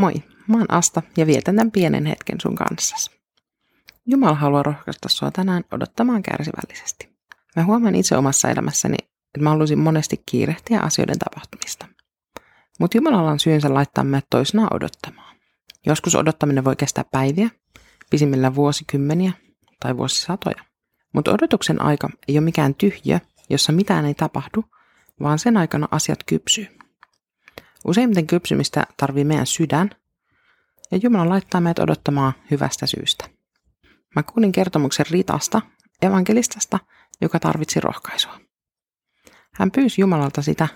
Moi, mä oon Asta ja vietän tämän pienen hetken sun kanssasi. Jumala haluaa rohkaista sua tänään odottamaan kärsivällisesti. Mä huomaan itse omassa elämässäni, että mä haluaisin monesti kiirehtiä asioiden tapahtumista. Mutta Jumalalla on syynsä laittaa meidät toisinaan odottamaan. Joskus odottaminen voi kestää päiviä, pisimmillä vuosikymmeniä tai vuosisatoja. Mutta odotuksen aika ei ole mikään tyhjö, jossa mitään ei tapahdu, vaan sen aikana asiat kypsyy. Useimmiten kypsymistä tarvii meidän sydän, ja Jumala laittaa meidät odottamaan hyvästä syystä. Mä kuulin kertomuksen Ritasta, evankelistasta, joka tarvitsi rohkaisua. Hän pyysi Jumalalta sitä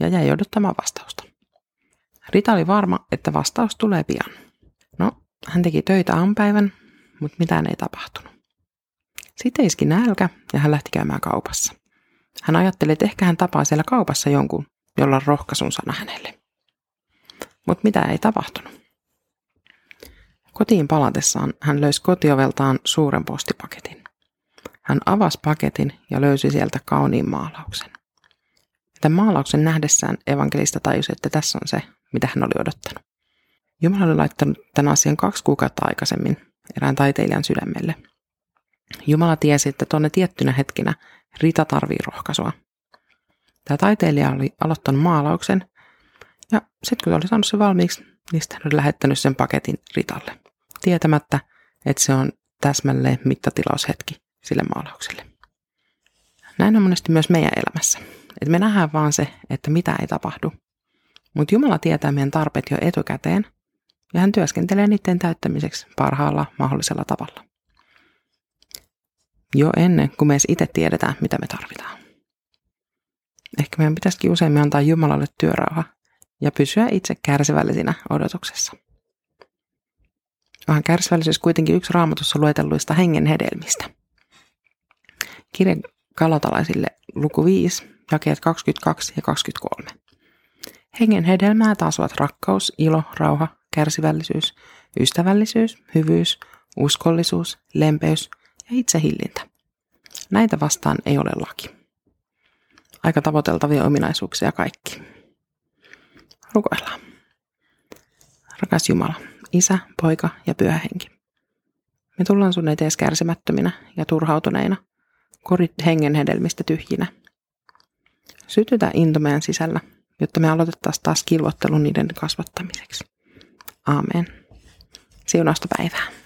ja jäi odottamaan vastausta. Rita oli varma, että vastaus tulee pian. No, hän teki töitä aamupäivän, mutta mitään ei tapahtunut. Sitten iski nälkä ja hän lähti käymään kaupassa. Hän ajatteli, että ehkä hän tapaa siellä kaupassa jonkun, jolla on rohkaisun sana hänelle. Mutta mitä ei tapahtunut. Kotiin palatessaan hän löysi kotioveltaan suuren postipaketin. Hän avasi paketin ja löysi sieltä kauniin maalauksen. Tämän maalauksen nähdessään evankelista tajusi, että tässä on se, mitä hän oli odottanut. Jumala oli laittanut tämän asian 2 kuukautta aikaisemmin erään taiteilijan sydämelle. Jumala tiesi, että tuonne tiettynä hetkinä Rita tarvii rohkaisua. Tämä taiteilija oli aloittanut maalauksen ja sitten kun oli saanut se valmiiksi, niin hän oli lähettänyt sen paketin Ritalle, tietämättä, että se on täsmälleen mittatilaushetki sille maalaukselle. Näin on monesti myös meidän elämässä, että me nähdään vaan se, että mitä ei tapahdu. Mutta Jumala tietää meidän tarpeet jo etukäteen ja hän työskentelee niiden täyttämiseksi parhaalla mahdollisella tavalla. Jo ennen kuin me edes itse tiedetään, mitä me tarvitaan. Ehkä meidän pitäisikin useammin antaa Jumalalle työrauha ja pysyä itse kärsivällisinä odotuksessa. Onhan kärsivällisyys kuitenkin yksi Raamatussa luetelluista hengen hedelmistä. Kirjan Galatalaisille luku 5, jakeet 22 ja 23. Hengen hedelmää taas ovat rakkaus, ilo, rauha, kärsivällisyys, ystävällisyys, hyvyys, uskollisuus, lempeys ja itsehillintä. Näitä vastaan ei ole laki. Aika tavoiteltavia ominaisuuksia kaikki. Rukoillaan. Rakas Jumala, Isä, Poika ja Pyhä Henki. Me tullaan sun etees kärsimättöminä ja turhautuneina, korit hengen hedelmistä tyhjinä. Sytytä into meidän sisällä, jotta me aloitettaisiin taas kilvottelu niiden kasvattamiseksi. Aamen. Siunausta päivää.